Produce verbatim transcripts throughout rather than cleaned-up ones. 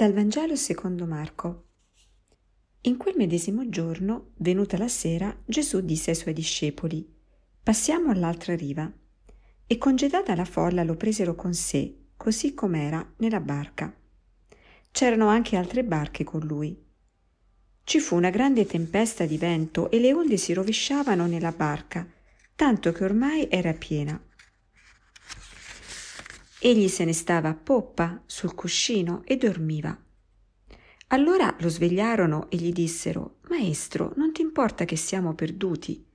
Dal Vangelo secondo Marco. In quel medesimo giorno, venuta la sera, Gesù disse ai suoi discepoli: «Passiamo all'altra riva». E congedata la folla lo presero con sé, così com'era, nella barca. C'erano anche altre barche con lui. Ci fu una grande tempesta di vento e le onde si rovesciavano nella barca, tanto che ormai era piena. Egli se ne stava a poppa, sul cuscino, e dormiva. Allora lo svegliarono e gli dissero: «Maestro, non ti importa che siamo perduti?»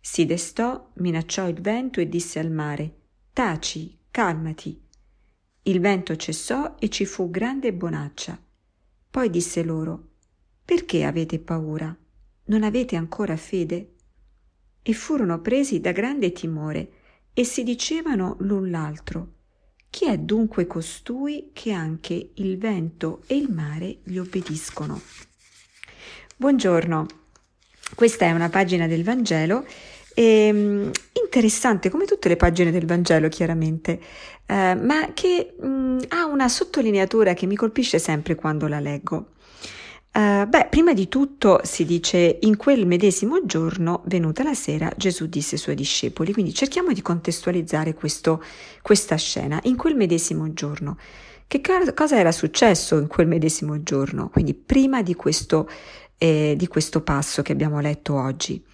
Si destò, minacciò il vento e disse al mare: «Taci, calmati!» Il vento cessò e ci fu grande bonaccia. Poi disse loro: «Perché avete paura? Non avete ancora fede?» E furono presi da grande timore e si dicevano l'un l'altro: «Chi è dunque costui che anche il vento e il mare gli obbediscono?» Buongiorno, questa è una pagina del Vangelo, e, interessante come tutte le pagine del Vangelo chiaramente, eh, ma che mh, ha una sottolineatura che mi colpisce sempre quando la leggo. Uh, beh, prima di tutto si dice: in quel medesimo giorno, venuta la sera, Gesù disse ai suoi discepoli. Quindi cerchiamo di contestualizzare questo, questa scena. In quel medesimo giorno, che ca- cosa era successo in quel medesimo giorno? Quindi prima di questo, eh, di questo passo che abbiamo letto oggi,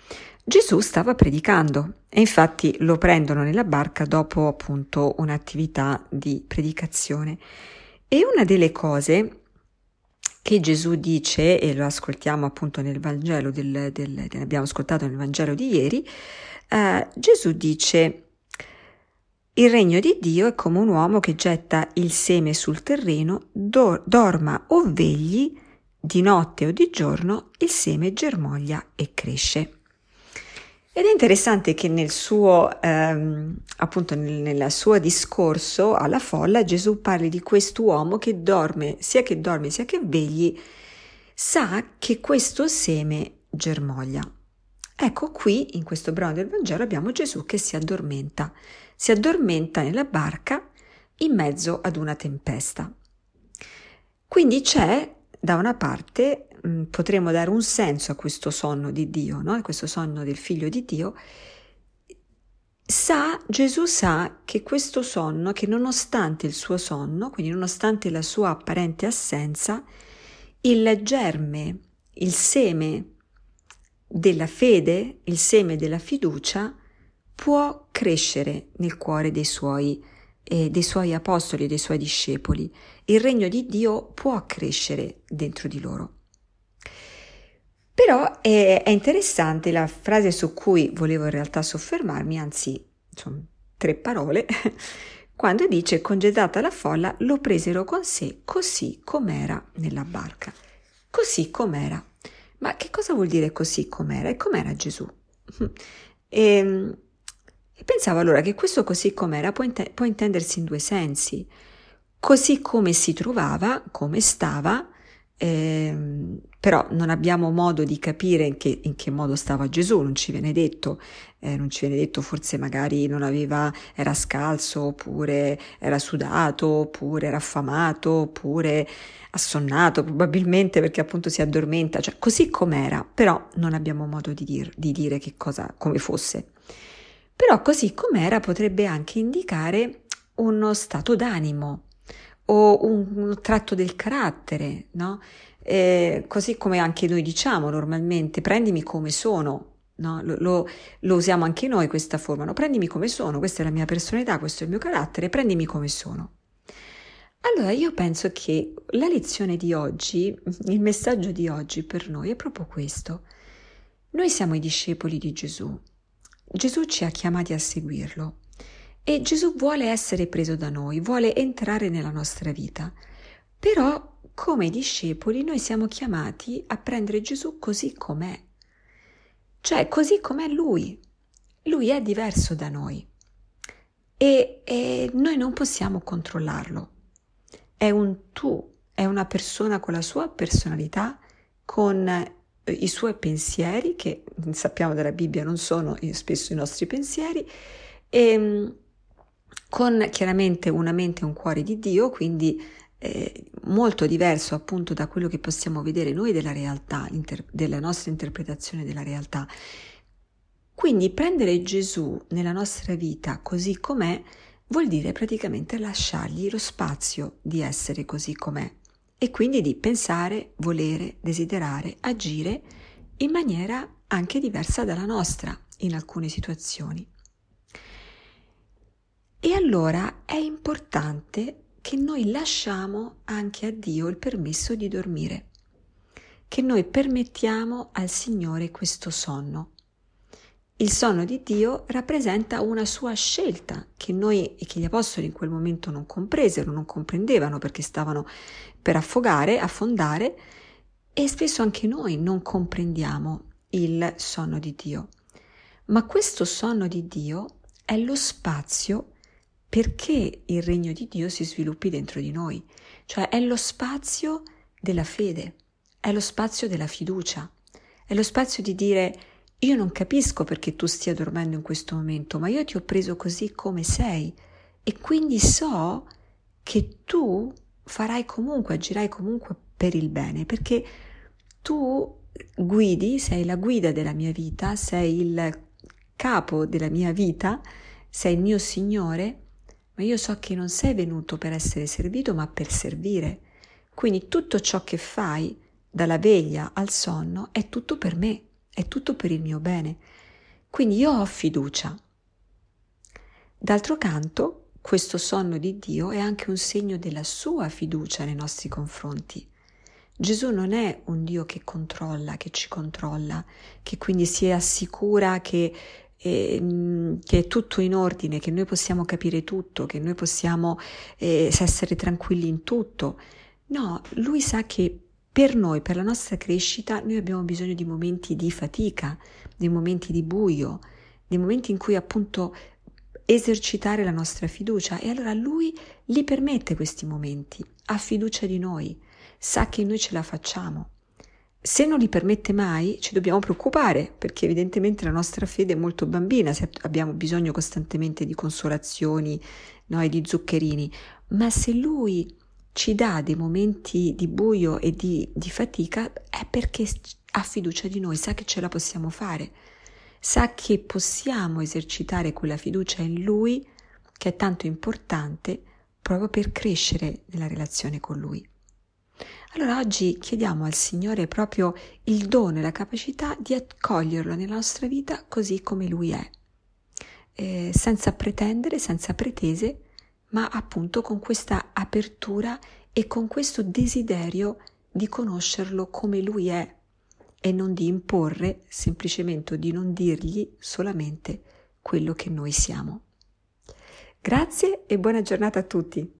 Gesù stava predicando e infatti lo prendono nella barca dopo appunto un'attività di predicazione. E una delle cose che Gesù dice, e lo ascoltiamo appunto nel Vangelo del, del, del abbiamo ascoltato nel Vangelo di ieri, eh, Gesù dice: il regno di Dio è come un uomo che getta il seme sul terreno, do, dorma o vegli, di notte o di giorno il seme germoglia e cresce. Ed è interessante che nel suo ehm, appunto nel, nel suo discorso alla folla Gesù parli di quest'uomo che dorme, sia che dorme sia che vegli, sa che questo seme germoglia. Ecco, qui in questo brano del Vangelo abbiamo Gesù che si addormenta, si addormenta nella barca in mezzo ad una tempesta. Quindi c'è da una parte potremmo dare un senso a questo sonno di Dio, no? A questo sonno del Figlio di Dio. Sa, Gesù sa che questo sonno, che nonostante il suo sonno, quindi nonostante la sua apparente assenza, il germe, il seme della fede, il seme della fiducia può crescere nel cuore dei suoi e dei suoi apostoli e dei suoi discepoli. Il regno di Dio può crescere dentro di loro. Però è, è interessante la frase su cui volevo in realtà soffermarmi, anzi, insomma, tre parole, quando dice: congedata la folla lo presero con sé così com'era nella barca. Così com'era. Ma che cosa vuol dire così com'era? E com'era Gesù? E, E pensavo allora che questo così com'era può, inte- può intendersi in due sensi: così come si trovava, come stava, ehm, però non abbiamo modo di capire in che, in che modo stava Gesù, non ci viene detto, eh, non ci viene detto, forse magari non aveva, era scalzo, oppure era sudato, oppure era affamato, oppure assonnato, probabilmente perché appunto si addormenta, cioè così com'era, però non abbiamo modo di, dir- di dire che cosa, come fosse. Però così com'era potrebbe anche indicare uno stato d'animo o un, un tratto del carattere, no? Eh, così come anche noi diciamo normalmente: prendimi come sono, no? Lo, lo, lo usiamo anche noi questa forma, no? Prendimi come sono, questa è la mia personalità, questo è il mio carattere, prendimi come sono. Allora io penso che la lezione di oggi, il messaggio di oggi per noi è proprio questo. Noi siamo i discepoli di Gesù. Gesù ci ha chiamati a seguirlo e Gesù vuole essere preso da noi, vuole entrare nella nostra vita. Però come discepoli noi siamo chiamati a prendere Gesù così com'è, cioè così com'è Lui. Lui è diverso da noi e, e noi non possiamo controllarlo. È un tu, è una persona con la sua personalità, con i suoi pensieri, che sappiamo dalla Bibbia non sono spesso i nostri pensieri, e con chiaramente una mente e un cuore di Dio, quindi eh, molto diverso appunto da quello che possiamo vedere noi della realtà, inter- della nostra interpretazione della realtà. Quindi prendere Gesù nella nostra vita così com'è vuol dire praticamente lasciargli lo spazio di essere così com'è e quindi di pensare, volere, desiderare, agire in maniera anche diversa dalla nostra in alcune situazioni. E allora è importante che noi lasciamo anche a Dio il permesso di dormire, che noi permettiamo al Signore questo sonno. Il sonno di Dio rappresenta una sua scelta che noi e che gli apostoli in quel momento non compresero, non comprendevano perché stavano per affogare, affondare, e spesso anche noi non comprendiamo il sonno di Dio. Ma questo sonno di Dio è lo spazio perché il regno di Dio si sviluppi dentro di noi, cioè è lo spazio della fede, è lo spazio della fiducia, è lo spazio di dire: io non capisco perché tu stia dormendo in questo momento, ma io ti ho preso così come sei e quindi so che tu farai comunque, agirai comunque per il bene, perché tu guidi, sei la guida della mia vita, sei il capo della mia vita, sei il mio Signore. Ma io so che non sei venuto per essere servito, ma per servire. Quindi tutto ciò che fai, dalla veglia al sonno, è tutto per me, è tutto per il mio bene. Quindi io ho fiducia. D'altro canto, questo sonno di Dio è anche un segno della sua fiducia nei nostri confronti. Gesù non è un Dio che controlla, che ci controlla, che quindi si assicura che E, che è tutto in ordine, che noi possiamo capire tutto, che noi possiamo eh, essere tranquilli in tutto. No, lui sa che per noi, per la nostra crescita, noi abbiamo bisogno di momenti di fatica, dei momenti di buio, dei momenti in cui appunto esercitare la nostra fiducia, e allora lui li permette questi momenti, ha fiducia di noi, sa che noi ce la facciamo. Se non li permette mai, ci dobbiamo preoccupare, perché evidentemente la nostra fede è molto bambina, se abbiamo bisogno costantemente di consolazioni, no, e di zuccherini. Ma se lui ci dà dei momenti di buio e di, di fatica, è perché ha fiducia di noi, sa che ce la possiamo fare, sa che possiamo esercitare quella fiducia in lui che è tanto importante proprio per crescere nella relazione con lui. Allora oggi chiediamo al Signore proprio il dono e la capacità di accoglierlo nella nostra vita così come Lui è, eh, senza pretendere, senza pretese, ma appunto con questa apertura e con questo desiderio di conoscerlo come Lui è e non di imporre, semplicemente di non dirgli solamente quello che noi siamo. Grazie e buona giornata a tutti!